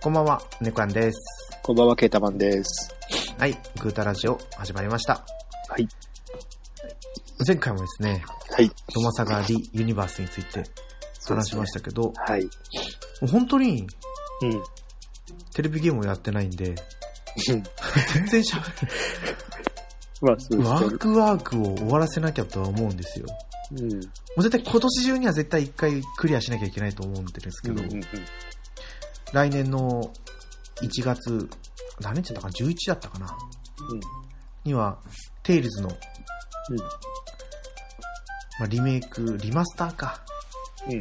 こんばんは、ネコヤンです。こんばんは、ケータマンです。はい、グータラジオ始まりました。はい、前回もですね、はい、ドマサガリユニバースについて話しましたけど、ね、はい、もう本当に、うん、テレビゲームをやってないんで、うん、全然しゃべるワークを終わらせなきゃとは思うんですよ。うん、もう絶対今年中には絶対一回クリアしなきゃいけないと思うんですけど、うんうんうん、来年の1月何日だったかな、11だったかな、うん、にはテイルズの、うん、まあ、リマスターか、うん、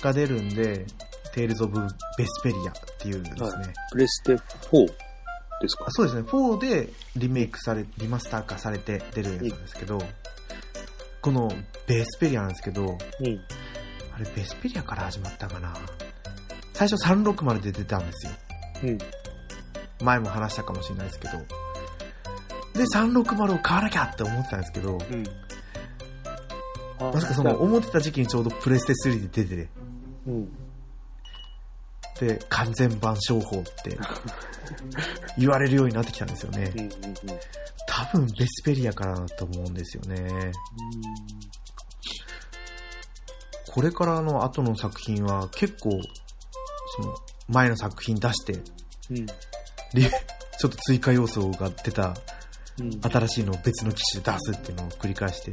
が出るんで、テイルズオブベスペリアっていうですね、はい、プレステ4ですか。そうですね、4でリマスター化されて出るやつなんですけど、うん、このベスペリアなんですけど、うん、あれベスペリアから始まったかな。最初360で出たんですよ、うん、前も話したかもしれないですけど、で360を買わなきゃって思ってたんですけど、うん、まさかその思ってた時期にちょうどプレステ3で出て、うん、で完全版商法って言われるようになってきたんですよね。うんうんうん、多分ベスペリアからだと思うんですよね。うん、これからの後の作品は結構その前の作品出して、うん、ちょっと追加要素が出た新しいのを別の機種で出すっていうのを繰り返して、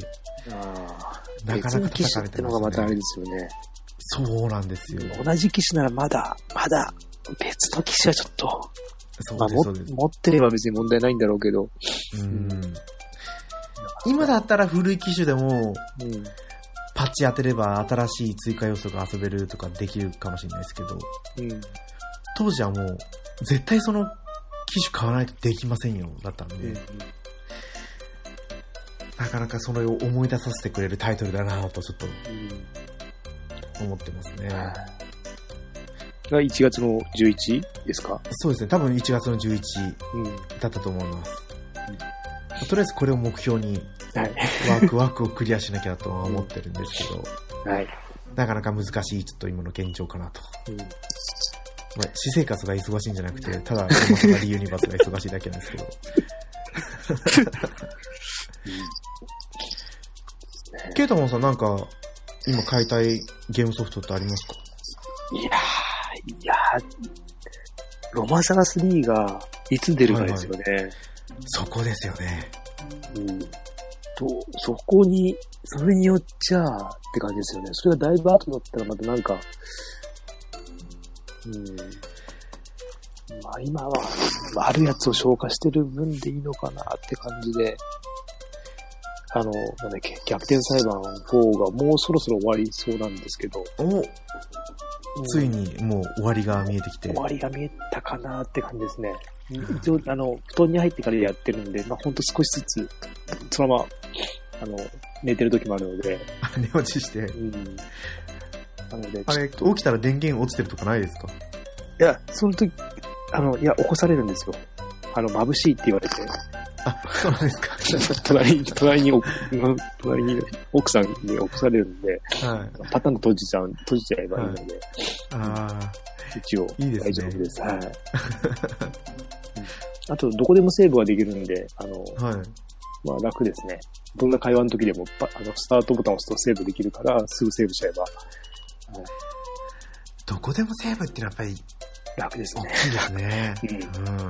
なかなか叩かれてますね。別の機種ってのがまたあれですよね。そうなんですよ。同じ機種ならまだ別の機種はちょっと、まあ、持ってれば別に問題ないんだろうけど、うん、今だったら古い機種でも、うん、パッチ当てれば新しい追加要素が遊べるとかできるかもしれないですけど、うん、当時はもう絶対その機種買わないとできませんよだったんで、うん、なかなかそれを思い出させてくれるタイトルだなとちょっと思ってますね。が1月の11ですか？そうですね、多分1月の11だったと思います。うん、とりあえずこれを目標に、はい、ワークをクリアしなきゃとは思ってるんですけど、うん、はい、なかなか難しいちょっと今の現状かなと。うん、まあ、私生活が忙しいんじゃなくて、ただドマサガリユニバースが忙しいだけなんですけど。ケイタモンさん、なんか今買いたいゲームソフトってありますか？いやロマサガ3がいつ出るかですよね。はいはい、そこですよね。うん、そこに、それによっちゃって感じですよね。それがだいぶ後だったらまたなんか、うん、まあ今は、あるやつを消化してる分でいいのかなって感じで、なんだっけ、逆転裁判4がもうそろそろ終わりそうなんですけど、ついにもう終わりが見えてきて、終わりが見えたかなって感じですね。一応布団に入ってからやってるんで、まあ、ほんと少しずつそのまま寝てる時もあるので寝落ちして、うん、なのであれ起きたら電源落ちてるとかないですか？いや、その時いや起こされるんですよ。眩しいって言われて。あ、そうなんですか。隣に奥さんに起こされるんで、はい、パターン閉じちゃえばいいので、はい、一応いいです、ね、大丈夫です。はい、あとどこでもセーブができるんで、はい、まあ楽ですね。どんな会話の時でもスタートボタンを押すとセーブできるからすぐセーブしちゃえば、はい、どこでもセーブってのはやっぱり楽ですね。大きいですね。うん。うん、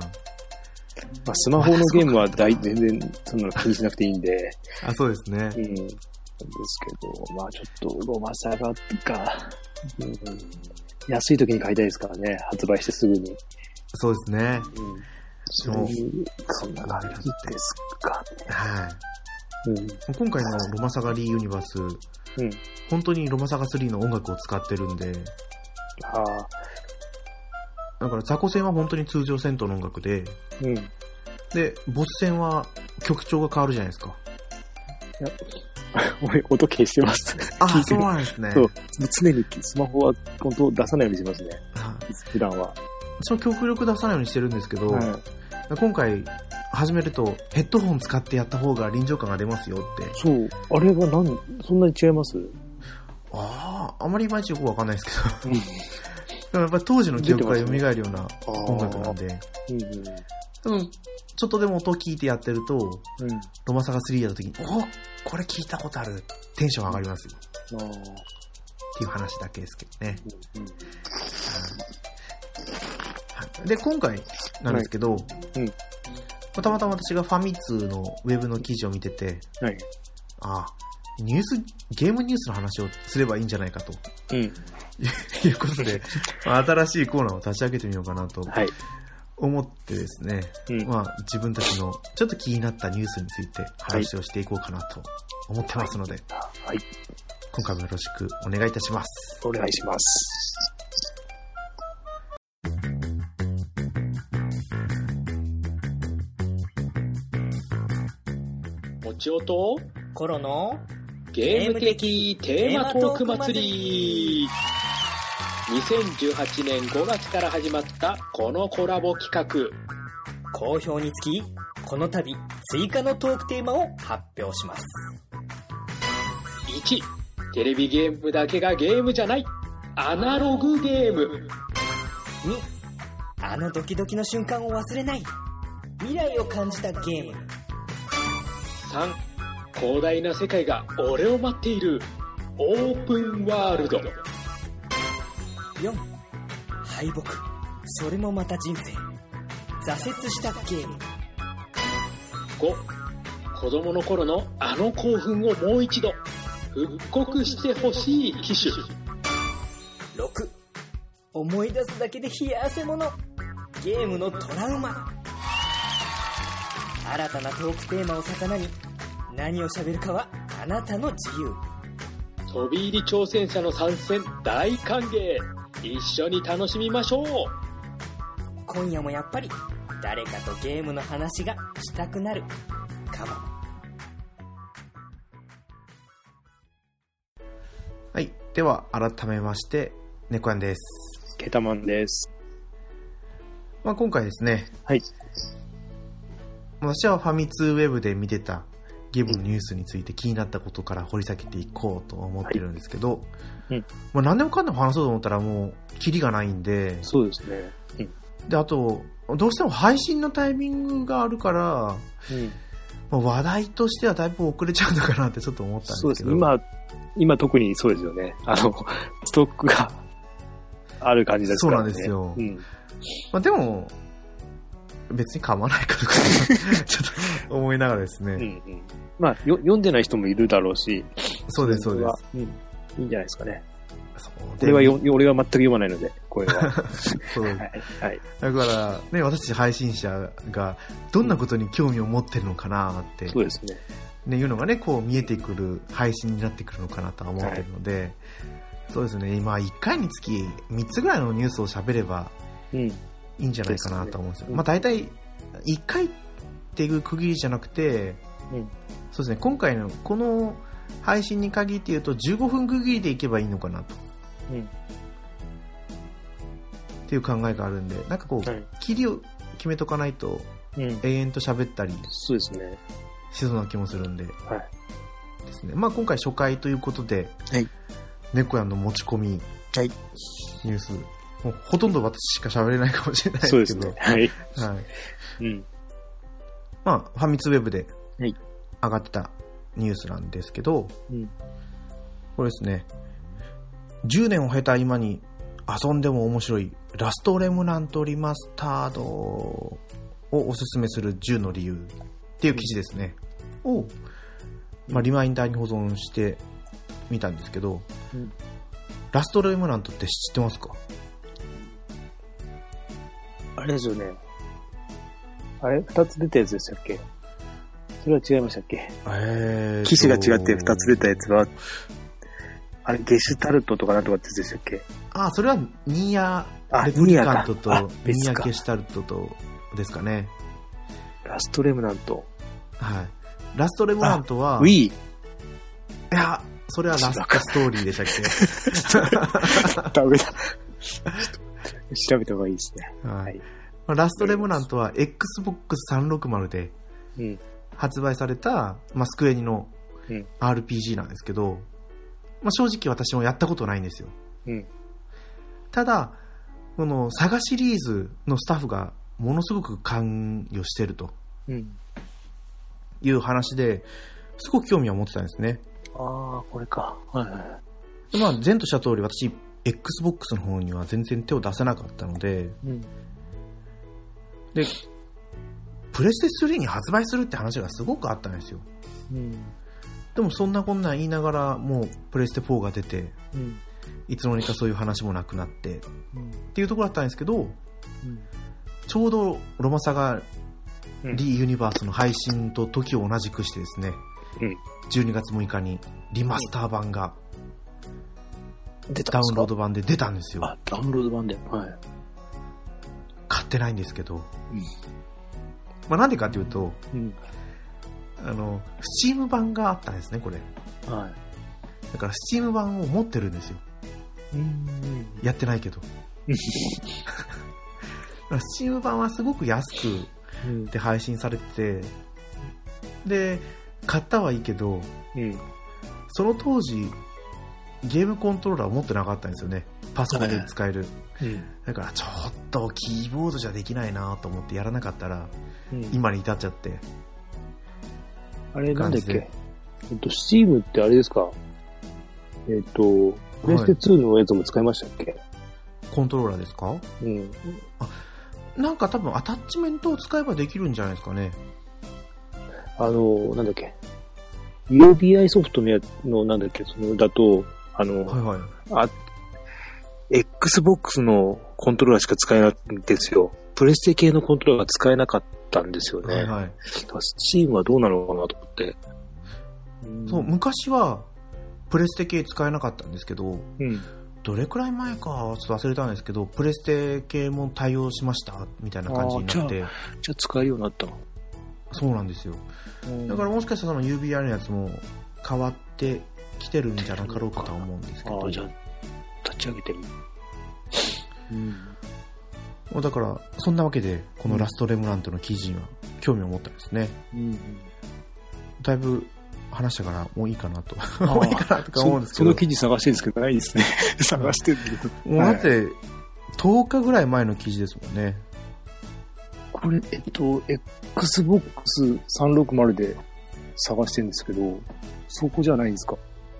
まあ、スマホのゲームは全然そんなの気にしなくていいんで。あ、そうですね。うん。なんですけど、まあちょっとロマサガが、うん、安い時に買いたいですからね、発売してすぐに。そうですね。うん。そんな感じですかね。はい。うん。今回のロマサガリユニバース、うん、本当にロマサガ3の音楽を使ってるんで。ああ。だから雑魚戦は本当に通常戦闘の音楽で、うん、でボス戦は曲調が変わるじゃないですか。いや、音消してます。あ、そうなんですね。そう、常にスマホは本当出さないようにしますね。普段は。その極力出さないようにしてるんですけど、はい、今回始めるとヘッドホン使ってやった方が臨場感が出ますよって。そう、あれはそんなに違います？ああ、あまりいまいちよくわかんないですけど。でもやっぱり当時の記憶が蘇るような音楽なんで、多分ちょっとでも音を聞いてやってると、うん、ロマサガ3やった時におこれ聞いたことあるテンション上がりますよ、うん、っていう話だけですけどね、うんうんはい、で今回なんですけど、はいうん、たまたま私がファミ通のウェブの記事を見てて、はい、ゲームニュースの話をすればいいんじゃないかと、うん、いうことで新しいコーナーを立ち上げてみようかなと、はい思ってですね、うん、自分たちのちょっと気になったニュースについて話をしていこうかなと思ってますので、はいはい、今回もよろしくお願いいたします。お願いします。もちおとコロのゲーム的テーマトーク祭り。2018年5月から始まったこのコラボ企画、好評につきこの度追加のトークテーマを発表します。1、テレビゲームだけがゲームじゃないアナログゲーム。2、あのドキドキの瞬間を忘れない未来を感じたゲーム。3、広大な世界が俺を待っているオープンワールド。4、敗北それもまた人生、挫折したゲーム。5、子供の頃のあの興奮をもう一度復刻してほしい機種。6、思い出すだけで冷や汗ものゲームのトラウマ。新たなトークテーマを魚に何を喋るかはあなたの自由。飛び入り挑戦者の参戦大歓迎、一緒に楽しみましょう。今夜もやっぱり誰かとゲームの話がしたくなるかも。はい、では改めましてネコヤンです。ケタマンです。今回ですね、はい、私はファミ通ウェブで見てたゲームのニュースについて気になったことから掘り下げていこうと思ってるんですけど、はいうん何でもかんでも話そうと思ったらもうキリがないんで、そうですね、うん、であとどうしても配信のタイミングがあるから、うん、話題としてはだいぶ遅れちゃうのかなってちょっと思ったんですけど、そうです、ね、今特にそうですよね、ストックがある感じですからね。そうなんですよ、うんでも別に構わないかとかちょっと思いながらですね、うんうん読んでない人もいるだろうし、そうですそうです、うん、いいんじゃないですかね。俺は全く読まないのでこれはそう、はいはい、だから、ね、私たち配信者がどんなことに興味を持ってるのかなって、うん、そうですね、ねいうのがねこう見えてくる配信になってくるのかなとは思ってるので、はい、そうですね今1回につき3つぐらいのニュースを喋れば、うんいいんじゃないかなと思うんですよ。ですね、大体1回っていう区切りじゃなくて、うん、そうですね今回のこの配信に限って言うと15分区切りでいけばいいのかなと、うん、っていう考えがあるんでなんかこう、はい、切りを決めとかないと、うん、永遠と喋ったりそうですねしそうな気もするんで、はいですね今回初回ということで、はい、猫やんの持ち込み、はい、ニュースもうほとんど私しか喋れないかもしれないですけど、そうですね、はいはいうん、ファミツウェブで上がってたニュースなんですけど、うん、これですね10年を経た今に遊んでも面白いラストレムナントリマスタードをおすすめする10の理由っていう記事ですね、うん、を、リマインダーに保存してみたんですけど、うん、ラストレムナントって知ってますか？あれですよね。あれ2つ出たやつでしたっけ？それは違いましたっけ？機種が違って2つ出たやつは、あれ、ゲシュタルトとかなんとかってやつでしたっけ？あ、それはニーヤレプリカントとニーヤゲシュタルトとですかね。ラストレムナント。はい。ラストレムナントは、Wii。いや、それはラストストーリーでしたっけ？ダメだ。調べた方がいいですね、はい、ラストレムナントは Xbox360 で発売された、スクエニの RPG なんですけど、正直私もやったことないんですよ、うん、ただこのサガシリーズのスタッフがものすごく関与してるという話で、すごく興味を持ってたんですね。ああ、これか。はいはい。まあ前とした通り私 Xbox の方には全然手を出せなかったので、うん、でプレステ3に発売するって話がすごくあったんですよ。うん、でもそんなこんなん言いながらもうプレステ4が出て、うん、いつの間にかそういう話もなくなって、うん、っていうところだったんですけど、うん、ちょうどロマサガリユニバースの配信と時を同じくしてですね、うん、12月6日にリマスター版がダウンロード版で出たんですよ。あ、ダウンロード版で、はい、買ってないんですけど、うん、まあ、なんでかというと、うん、Steam 版があったんですね、これ、はい、だから Steam 版を持ってるんですよ、うん、やってないけどSteam 版はすごく安くで配信されて、うん、で買ったはいいけど、うん、その当時ゲームコントローラーを持ってなかったんですよね、パソコンで使える、うん、だからちょっとキーボードじゃできないなと思ってやらなかったら、うん、今に至っちゃって。あれなんだっけ、Steam ってあれですか、プレステ2のやつも使いましたっけ、はい、コントローラーですか、うん、あ、なんか多分アタッチメントを使えばできるんじゃないですかね。なんだっけ UBI ソフトのやのなんだっけ、そのだとはいはい、Xbox のコントローラーしか使えないんですよ。プレステ系のコントローラーが使えなかったんですよね。はいはい。Steam はどうなのかなと思って。そう、昔はプレステ系使えなかったんですけど、うん、どれくらい前かちょっと忘れたんですけど、プレステ系も対応しましたみたいな感じになって。じゃあ使えるようになったの。そうなんですよ。だからもしかしたらその UBI のやつも変わってきてるんじゃなかろうかとは思うんですけど。あ、じゃあ立ち上げてる。うん、だからそんなわけでこのラストレムラントの記事には興味を持ったんですね、うん、だいぶ話したからもういいかなともういいかなとか思うんですけど、その記事探してるんですけどないですね探してるもうだって10日ぐらい前の記事ですもんねこれ。Xbox360 で探してるんですけど、そこじゃないんですか。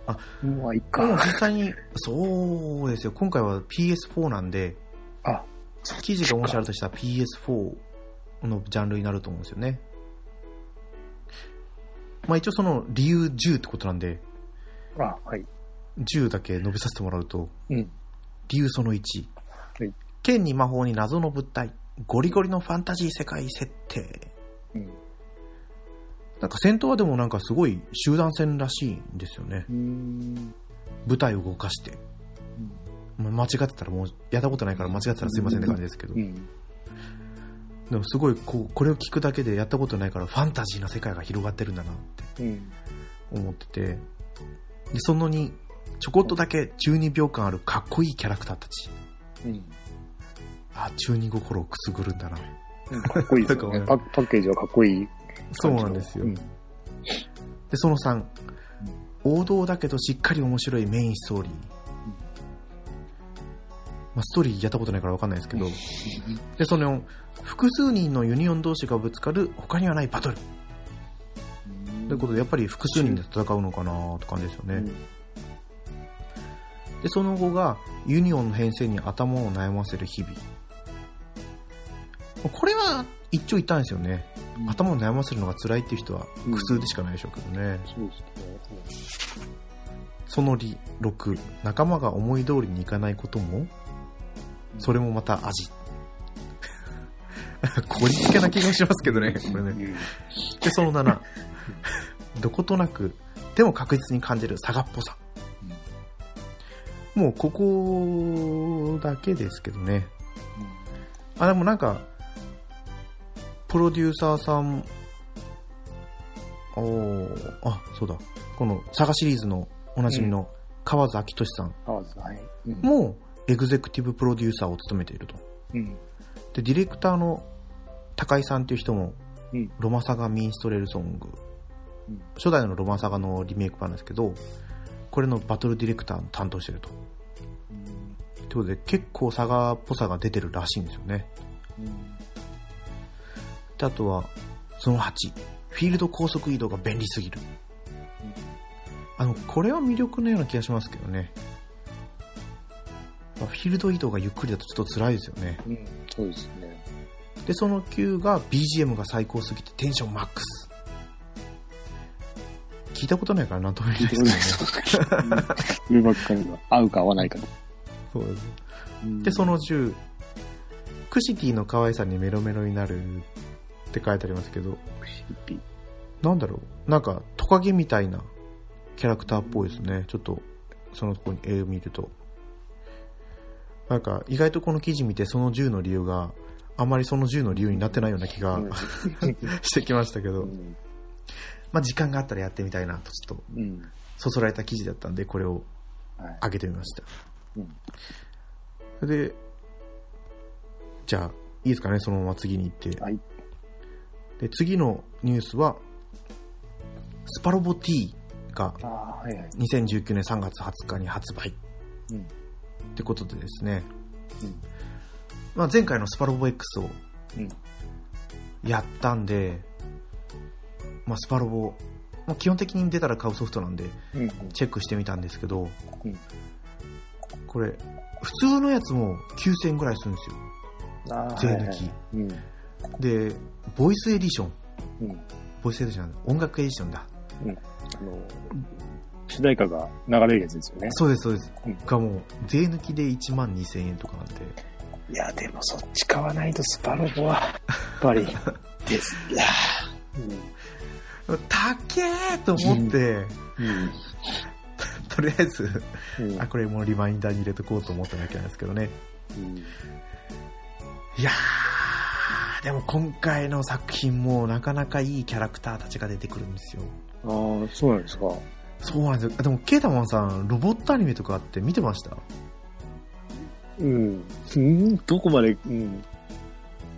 あ、もういいか。実際にそうですよ、今回は PS4 なんで、あ、記事が面白いとしたら PS4 のジャンルになると思うんですよね。まあ一応その理由10ってことなんで、あ、はい、10だけ述べさせてもらうと、うん、理由その1、はい、剣に魔法に謎の物体、ゴリゴリのファンタジー世界設定、うん、なんか戦闘はでもなんかすごい集団戦らしいんですよね。舞台を動かして、うん、間違ってたらもうやったことないから間違ってたらすいませんって感じですけど、うんうん、でもすごいこれを聞くだけでやったことないからファンタジーな世界が広がってるんだなって思ってて、でその2、ちょこっとだけ12秒間あるかっこいいキャラクターたち、うん、あ、中二心をくすぐるんだな、うん、かっこいいですよねパッケージはかっこいい。そうなんですよ、うん、でその3、王道だけどしっかり面白いメインストーリー、うん、まあ、ストーリーやったことないから分かんないですけどでその4、複数人のユニオン同士がぶつかる他にはないバトル、うん、ということでやっぱり複数人で戦うのかなって感じですよね、うん、でその後がユニオンの編成に頭を悩ませる日々、これは一長一短ですよね。頭を悩ませるのが辛いっていう人は苦痛でしかないでしょうけどね、うん、その6、仲間が思い通りにいかないこともそれもまた味こりつけな気がしますけどねこれね。でその7どことなくでも確実に感じる差がっぽさ、もうここだけですけどね。あ、でもなんかプロデューサーさん、あ、そうだ、このサガシリーズのおなじみの川津昭俊さんもエグゼクティブプロデューサーを務めていると、うん、でディレクターの高井さんっていう人もロマサガミンストレルソング、うん、初代のロマサガのリメイク版ですけど、これのバトルディレクターを担当していると、ということで結構佐賀っぽさが出てるらしいんですよね、うん、であとはその8、フィールド高速移動が便利すぎる、うん、これは魅力のような気がしますけどね。フィールド移動がゆっくりだとちょっと辛いですよね、うん、そうですね。でその9が BGM が最高すぎてテンションマックス。聞いたことないから何とも言えないですけどね。こればっかりは合うか合わないかと。そうです、うん、でその10、クシティの可愛さにメロメロになるって書いてありますけど、クシティなんだろう、なんかトカゲみたいなキャラクターっぽいですね。ちょっとそのところに絵を見るとなんか意外とこの記事見てその10の理由があまりその10の理由になってないような気がしてきましたけど、まあ時間があったらやってみたいなとちょっとそそられた記事だったんでこれを上げてみました、はいうん、でじゃあいいですかね、そのまま次に行って、はい、で次のニュースはスパロボ T が2019年3月20日に発売ってことでですね、うんまあ、前回のスパロボ X をやったんで、まあ、スパロボ、まあ、基本的に出たら買うソフトなんでチェックしてみたんですけど、これ普通のやつも9000円ぐらいするんですよ、税抜き、はいはい、でボイスエディション、ボイスエディション、音楽エディションだ、うん、主題歌が流れるやつですよね。そうですそうです、がもう税抜きで12000円とかなんで、いやでもそっち買わないとスパロボはやっぱりですいやー、うん、高えと思って、うんうん、とりあえず、うん、これもリマインダーに入れとこうと思ったわけなんですけどね、うん、いやーでも今回の作品もなかなかいいキャラクターたちが出てくるんですよ。ああそうなんですか。そうなんですよ。でもケータマンさんロボットアニメとかって見てました？うん、どこまで、うん、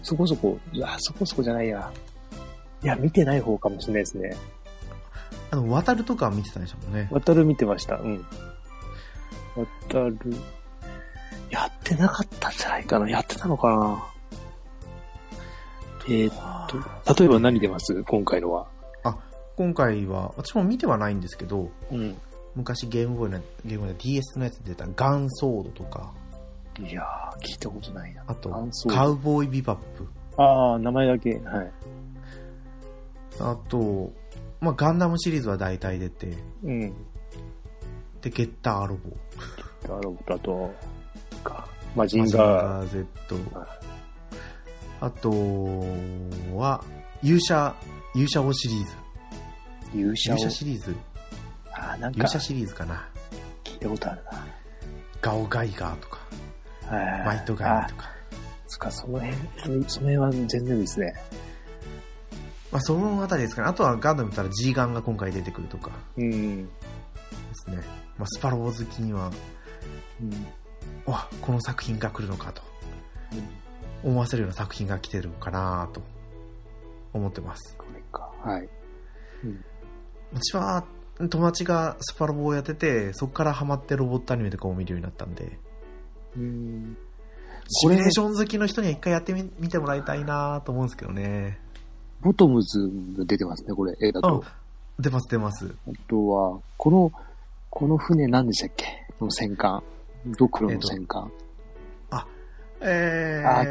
そこそこ、いや、そこそこじゃないや。いや、見てない方かもしれないですね。渡るとか見てたんでしょうね。渡る見てました、うん。渡る、やってなかったんじゃないかな。やってたのかな。例えば何出ます？今回のは。あ、今回は、私も見てはないんですけど、うん、昔ゲームボーイの、ゲームボーイの DS のやつで出たガンソードとか、いやー聞いたことないな。あとカウボーイビバップ、ああ名前だけ、はい。あと、まあ、ガンダムシリーズは大体出て、うんでゲッターロボ、ゲッターロボだとかマジンガー Z、 あとは勇者王シリーズ、勇者シリーズ、あなんか勇者シリーズかな、聞いたことあるな。ガオガイガーとかマイトガイとか、つかその辺は全然ですね。まあそのあたりですかね。あとはガンダム見たら G ガンが今回出てくるとか、うんですね。まあスパロボ好きには、うん、わこの作品が来るのかと、うん、思わせるような作品が来てるのかなと思ってます。これか、はい。うん、私は友達がスパロボをやってて、そこからハマってロボットアニメとかを見るようになったんで。シミュレーション好きの人には一回やってみてもらいたいなと思うんですけどね。ボトムズ出てますね、これ、映画と。出ます。あとは、この船何でしたっけ？この戦艦。ドクロの戦艦。キ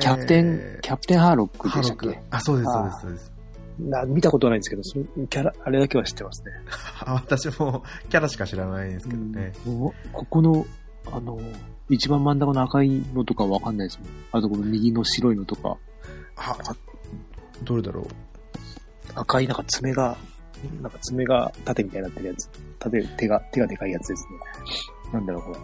ャプテンハーロックでしたっけ？あ、そうです。見たことないんですけど、キャラ、あれだけは知ってますね。私もキャラしか知らないんですけどね。ここの、一番真ん中の赤いのとかわかんないですもん。あとこの右の白いのとか。どれだろう。赤いなんか爪が縦みたいになってるやつ。手がでかいやつですね。なんだろう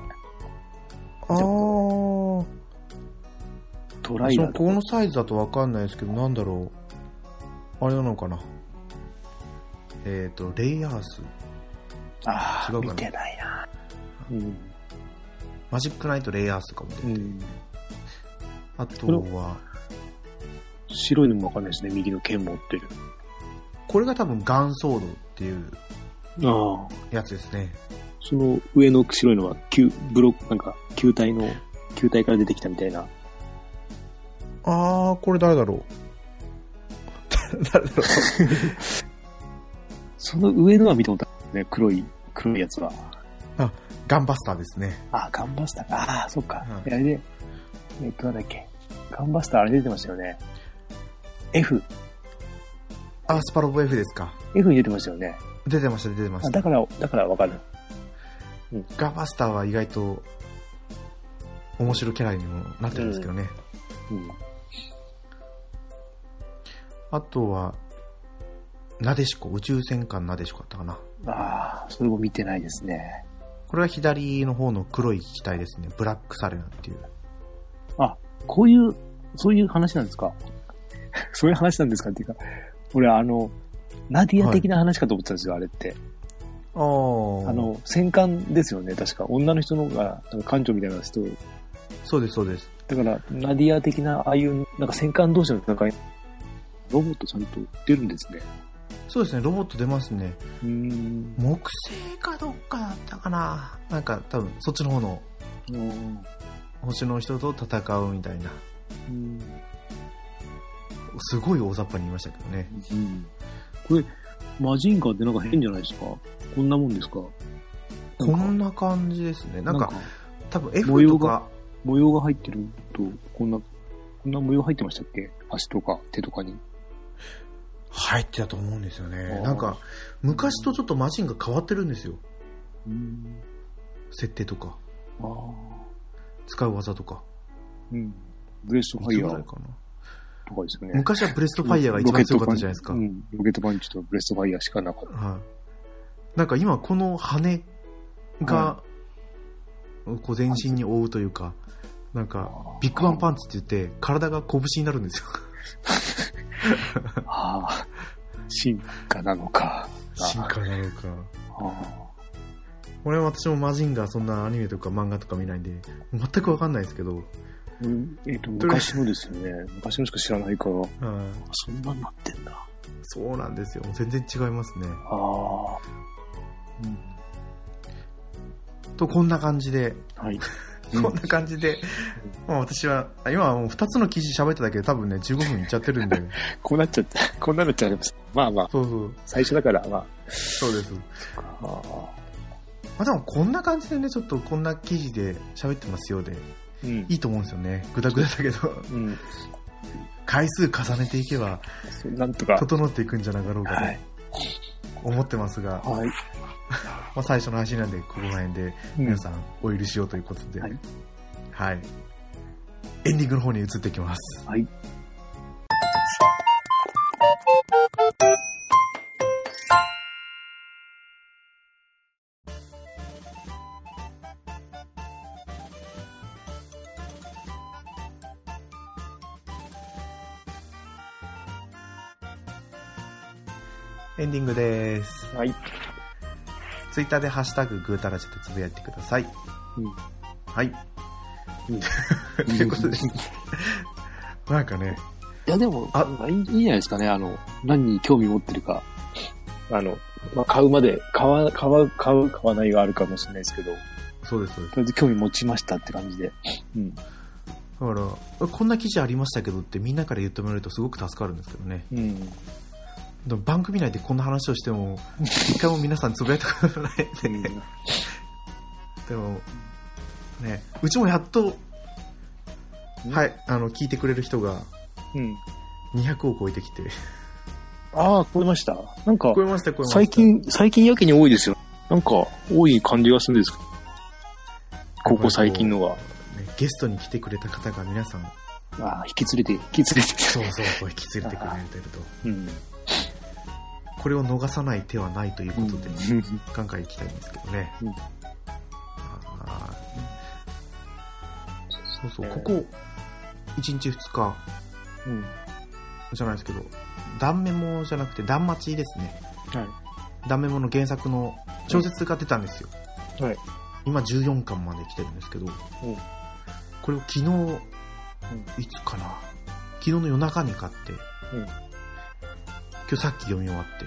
これ。トライダーとか。このサイズだとわかんないですけど、なんだろう。あれなのかな。レイヤース。違うかな。見てないな。うん。マジックナイトレイヤースとかも出て、うん、あとは白いのもわかんないですね。右の剣持ってる、これが多分ガンソードっていうやつですね。その上の白いのは球ブロック、なんか球体の球体から出てきたみたいな。あー、これ誰だろう誰だろうその上のは見てもらったね、黒いやつは。あ、ガンバスターですね。あ、ガンバスターか。あ、そっか。うん、あれで、なんだっけ。ガンバスターあれ出てましたよね。F。あ、スパロボ F ですか。F に出てましたよね。出てました。だからわかる。うん、ガンバスターは意外と面白いキャラにもなってるんですけどね。うんうん、あとはなでしこ、宇宙戦艦なでしこだったかな。ああ、それも見てないですね。これは左の方の黒い機体ですね。ブラックサレナっていう。あ、こういうそういう話なんですか。そういう話なんですかっていうか、俺ナディア的な話かと思ってたんですよ、はい、あれって。戦艦ですよね、確か。女の人のが、艦長みたいな人。そうです、そうです。だから、ナディア的な、ああいう、なんか戦艦同士の戦い、ロボットちゃんと出るんですね。そうですね、ロボット出ますね。木星かどっかだったかな。なんか、多分、そっちの方の、星の人と戦うみたいな。すごい大雑把に言いましたけどね。これ、マジンガーってなんか変じゃないですか。こんなもんですか。こんな感じですね。なんか多分 F とか模様が入ってるとこんな模様入ってましたっけ？足とか手とかに入ってたと思うんですよね。なんか昔とちょっとマジンガー変わってるんですよ。設定とか、使う技とか、ブレストファイヤーかな。ですね、昔はブレストファイヤーが一番強かったじゃないですか。ロケットパンチとブレストファイヤーしかなかった。はい、なんか今この羽がこう全身に覆うというか、なんかビッグバンパンチって言って体が拳になるんですよ。ああ、進化なのか。俺は私もマジンガーそんなアニメとか漫画とか見ないんで全くわかんないですけど。昔のですよね。昔のしか知らないから、そんなになってんだ。そうなんですよ。全然違いますね。ああ、とこんな感じで、はい、こんな感じで、まあ私は今はもう2つの記事喋っただけで多分ね15分いっちゃってるんで、こうなっちゃいます。まあまあ、そう最初だからまあ、そうです。まあでもこんな感じでね、ちょっとこんな記事で喋ってますよで。いいと思うんですよね。グダグダだけど、回数重ねていけばなんとか整っていくんじゃなかろうかと、はい、思ってますが、はい、まあ最初の話なんでここら辺で皆さんお許しをということで、はい、エンディングの方に移っていきます。はい。エンディングです。はい。ツイッターでハッシュタググータラジでつぶやいてください。はい。ということです。なんかね。いやでもいいじゃないですかね。何に興味持ってるか。まあ、買うまで買わないがあるかもしれないですけど。そうです。興味持ちましたって感じで。だからこんな記事ありましたけどってみんなから言ってもらえるとすごく助かるんですけどね。番組内でこんな話をしても一回も皆さんつぶやいたことないで、でもね、うちもやっと、はい、聞いてくれる人が200を超えてきて、ああ超えました。なんか超えました最近やけに多いですよ。なんか多い感じがするんですけど、ここ最近のは、ゲストに来てくれた方が皆さん、引き連れてそう引き連れてくれてると。これを逃さない手はないということで、今回行きたいんですけどね。そう、ここ1日2日、じゃないですけど、断メモじゃなくて断末ですね。断メモの原作の小説が出たんですよ。今14巻まで来てるんですけど、これを昨日、いつかな、昨日の夜中に買って、今日さっき読み終わって。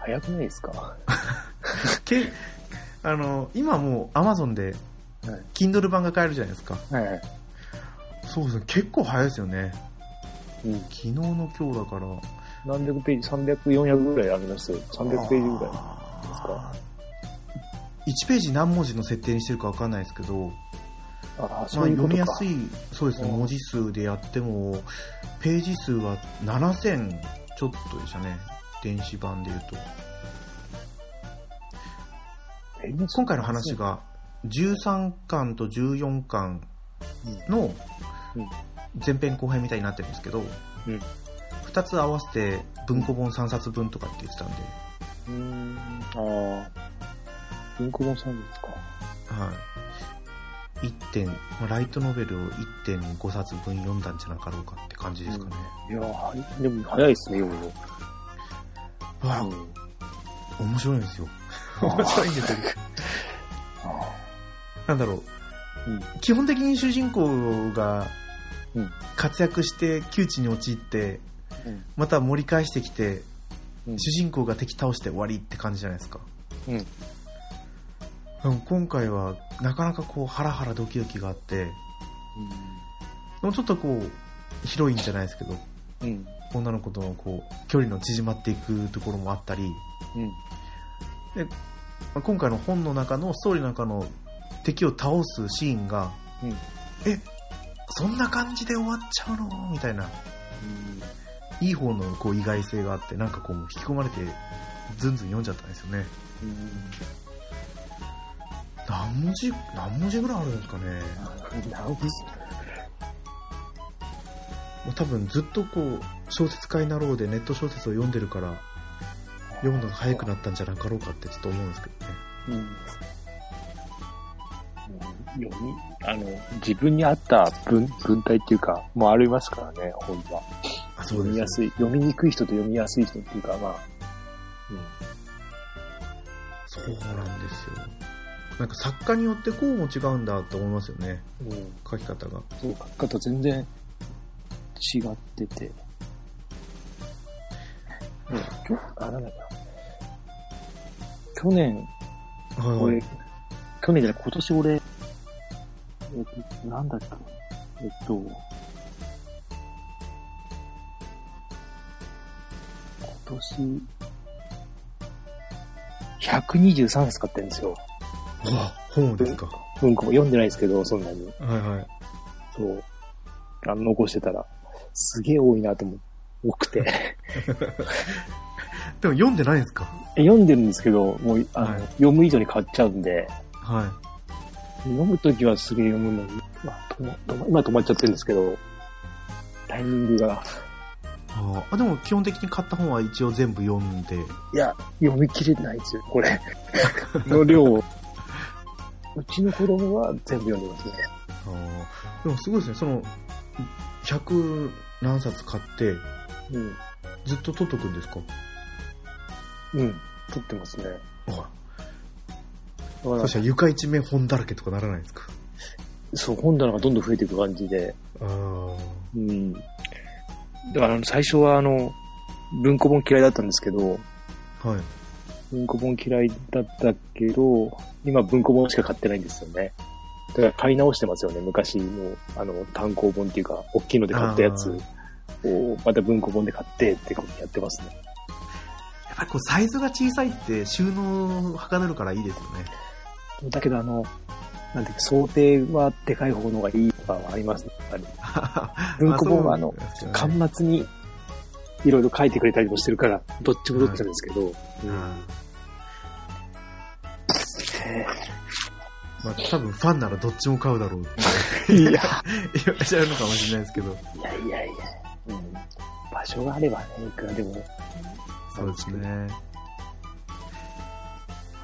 早くないですか？今もう Amazon で Kindle 版が買えるじゃないですか。はいはい、そうですね、結構早いですよね。うん、昨日の今日だから。何百ページ ?300、400ぐらいあります。300ページぐらいですか。1ページ何文字の設定にしてるか分かんないですけど、そういうことか。まあ、読みやすい、そうですね、文字数でやっても、ページ数は7000ちょっとでしたね。電子版で言うと。今回の話が13巻と14巻の前編後編みたいになってるんですけど、2つ合わせて文庫本3冊分とかって言ってたんで。文庫本3冊か。はい。ライトノベルを 1.5 冊分読んだんじゃなかろうかって感じですかね。うん、いや、でも早いですね、読むの。面白いんですよ。面白いんですよ。なんだろう、基本的に主人公が活躍して窮地に陥って、また盛り返してきて、主人公が敵倒して終わりって感じじゃないですか。今回はなかなかこうハラハラドキドキがあって、もうちょっとこうヒロインじゃないですけど、女の子とのこう距離の縮まっていくところもあったり、で今回の本の中のストーリーの中の敵を倒すシーンが、そんな感じで終わっちゃうのみたいな、いい方のこう意外性があって、なんかこう引き込まれてずんずん読んじゃったんですよね。何文字ぐらいあるんですかね。多分ずっとこう小説家になろうでネット小説を読んでるから、読むのが早くなったんじゃなかろうかってちょっと思うんですけどね。自分に合った 文体っていうかもうありますからね、本は。そうですね、読みやすい、読みにくい人と読みやすい人っていうか、まあ、そうなんですよ。なんか作家によってこうも違うんだと思いますよね。書き方が。そう、書き方全然違ってて。今年俺、なんだっけ、今年、123冊買ってるんですよ。本ですか。文庫も読んでないですけど、そんなに。そう。残してたら、すげえ多いなと思って。多くてでも読んでないんですか？読んでるんですけど、もう読む以上に買っちゃうんで、読むときはすげえ読むのに、今止まっちゃってるんですけど、タイミングが。でも基本的に買った本は一応全部読んで。いや、読み切れないですよ、これの量を。うちの子供は全部読んでますね。でもすごいですね、その100何冊買って、ずっと取っとくんですか？取ってますね。そしたら床一面本だらけとかならないですか？そう、本棚がどんどん増えていく感じで。だから最初は文庫本嫌いだったんですけど、文庫本嫌いだったけど、今文庫本しか買ってないんですよね。だから買い直してますよね。昔の単行本っていうか大きいので買ったやつをまた文庫本で買ってってことやってますね。やっぱりこうサイズが小さいって収納はかどるからいいですよね。だけどなんていうか想定はでかい方のがいいとかはありますね。文庫本は巻末にいろいろ書いてくれたりもしてるからどっちもどっちなんですけど。多分ファンならどっちも買うだろうっていや言われちゃうのかもしれないですけど、場所があればね、いくらでも。そうですね、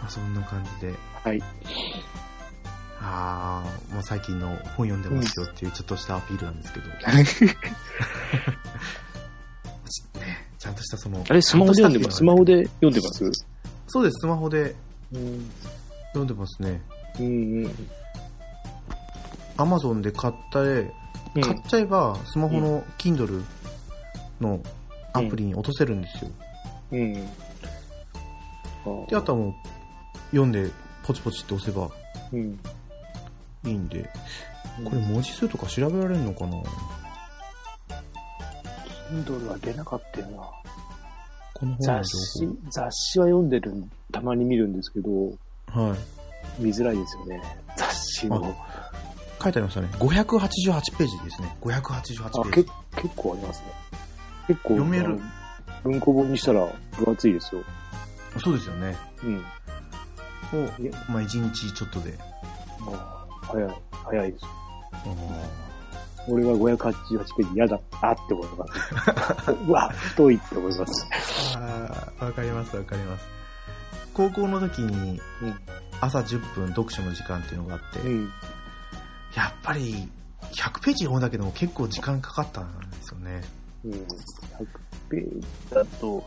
そんな感じで、もう最近の本読んでますよっていうちょっとしたアピールなんですけど、ちゃんとしたそのあれスマホで読んでます。そうです、スマホで読んでますね。アマゾンで買っちゃえばスマホの Kindle のアプリに落とせるんですよ。であとはもう読んでポチポチって押せば、いいんで、これ文字数とか調べられるのかな。 Kindle は出なかったよな。この本の雑誌は読んでる、たまに見るんですけど、はい、見づらいですよね、雑誌の。書いてありましたね、588ページですね。588ページ、結構ありますね。結構読める、文庫本にしたら分厚いですよ。そうですよね。うん。まあ、1日ちょっとで。早いです。俺は588ページ嫌だなって思います。うわ、太いって思います。わかります、わかります。高校の時に朝10分読書の時間っていうのがあって、うん、やっぱり100ページ読んだけども結構時間かかったんですよね。うん、100ページだと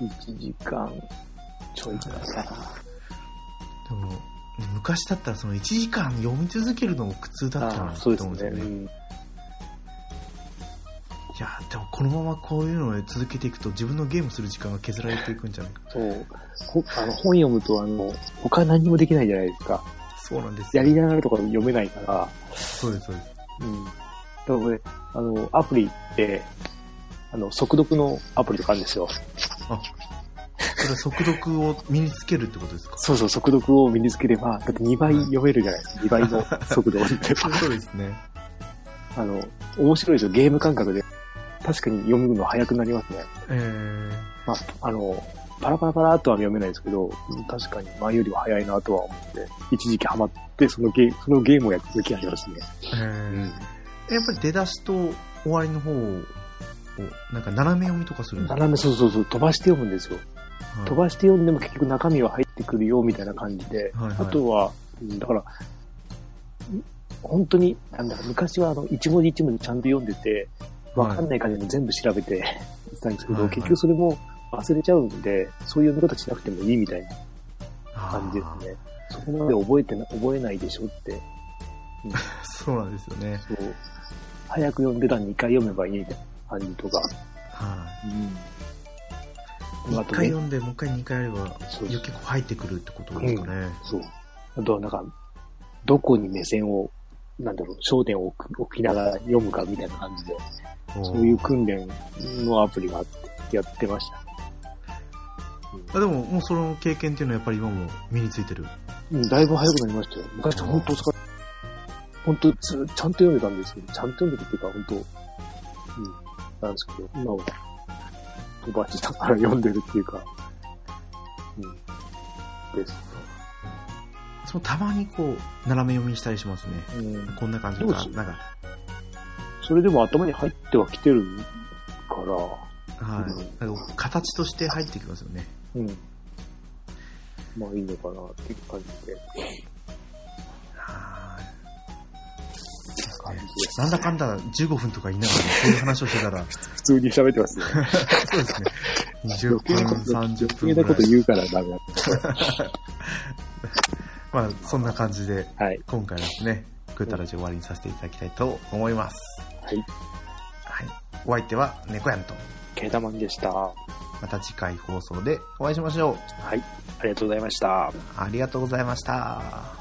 1時間ちょいかな。でも昔だったらその1時間読み続けるのも苦痛だったなと思うんですよね。うん、いやでもこのままこういうのを続けていくと自分のゲームする時間が削られていくんじゃないか。そう。本読むと他何もできないじゃないですか。そうなんですよ。やりながらとか読めないから。そうですそうです。うん。でもね、アプリって、速読のアプリとかあるんですよ。あ、それは速読を身につけるってことですか？そうそう、速読を身につければ、だって2倍読めるじゃないですか、うん、2倍の速度を。そうですね。面白いですよ、ゲーム感覚で。確かに読むの早くなりますね。まあ、パラとは読めないですけど、確かに前よりは早いなとは思って、一時期ハマって、そのゲームをやってる気がしますね。うんやっぱり出だしと終わりの方をなんか斜め読みとかするんですか？斜め、そう飛ばして読むんですよ、はい、飛ばして読んでも結局中身は入ってくるよみたいな感じで、はいはい、あとはだから本当になんだか昔は一文字一文字ちゃんと読んでて分かんない感じで全部調べて、はい、言ってたんですけど、はいはい、結局それも忘れちゃうんでそういう読み方しなくてもいいみたいな感じですね。そこまで覚えないでしょって、うん、そうなんですよね。そう早く読んでたら2回読めばいいみたいな感じとか。はい、うん。1回読んで、もう1回2回やれば、結構入ってくるってことですかね。そう。あとはなんか、どこに目線を、焦点を置きながら読むかみたいな感じで、そういう訓練のアプリがあって、やってました。うん、でも、もうその経験っていうのはやっぱり今も身についてる。うん、だいぶ早くなりましたよ。昔本当遅かった。ちゃんと読めたんですけど、ちゃんと読めたっていうか、なんですけど、今は飛ばしたから読んでるっていうか、です。たまに斜め読みしたりしますね。うん、こんな感じとか、なんか。それでも頭に入ってはきてるから、はい。形として入ってきますよね。うん。まあいいのかなっていう感じで。なんだかんだ15分とか言いながらそういう話をしてたら普通に喋ってますよね。そうですね。20分30分ぐらい。余計なこと言うからダメだった。まあそんな感じで、はい、今回はですね、クータラジオ終わりにさせていただきたいと思います。はい。はい。お相手は猫やんとケータマンでした。また次回放送でお会いしましょう。はい。ありがとうございました。ありがとうございました。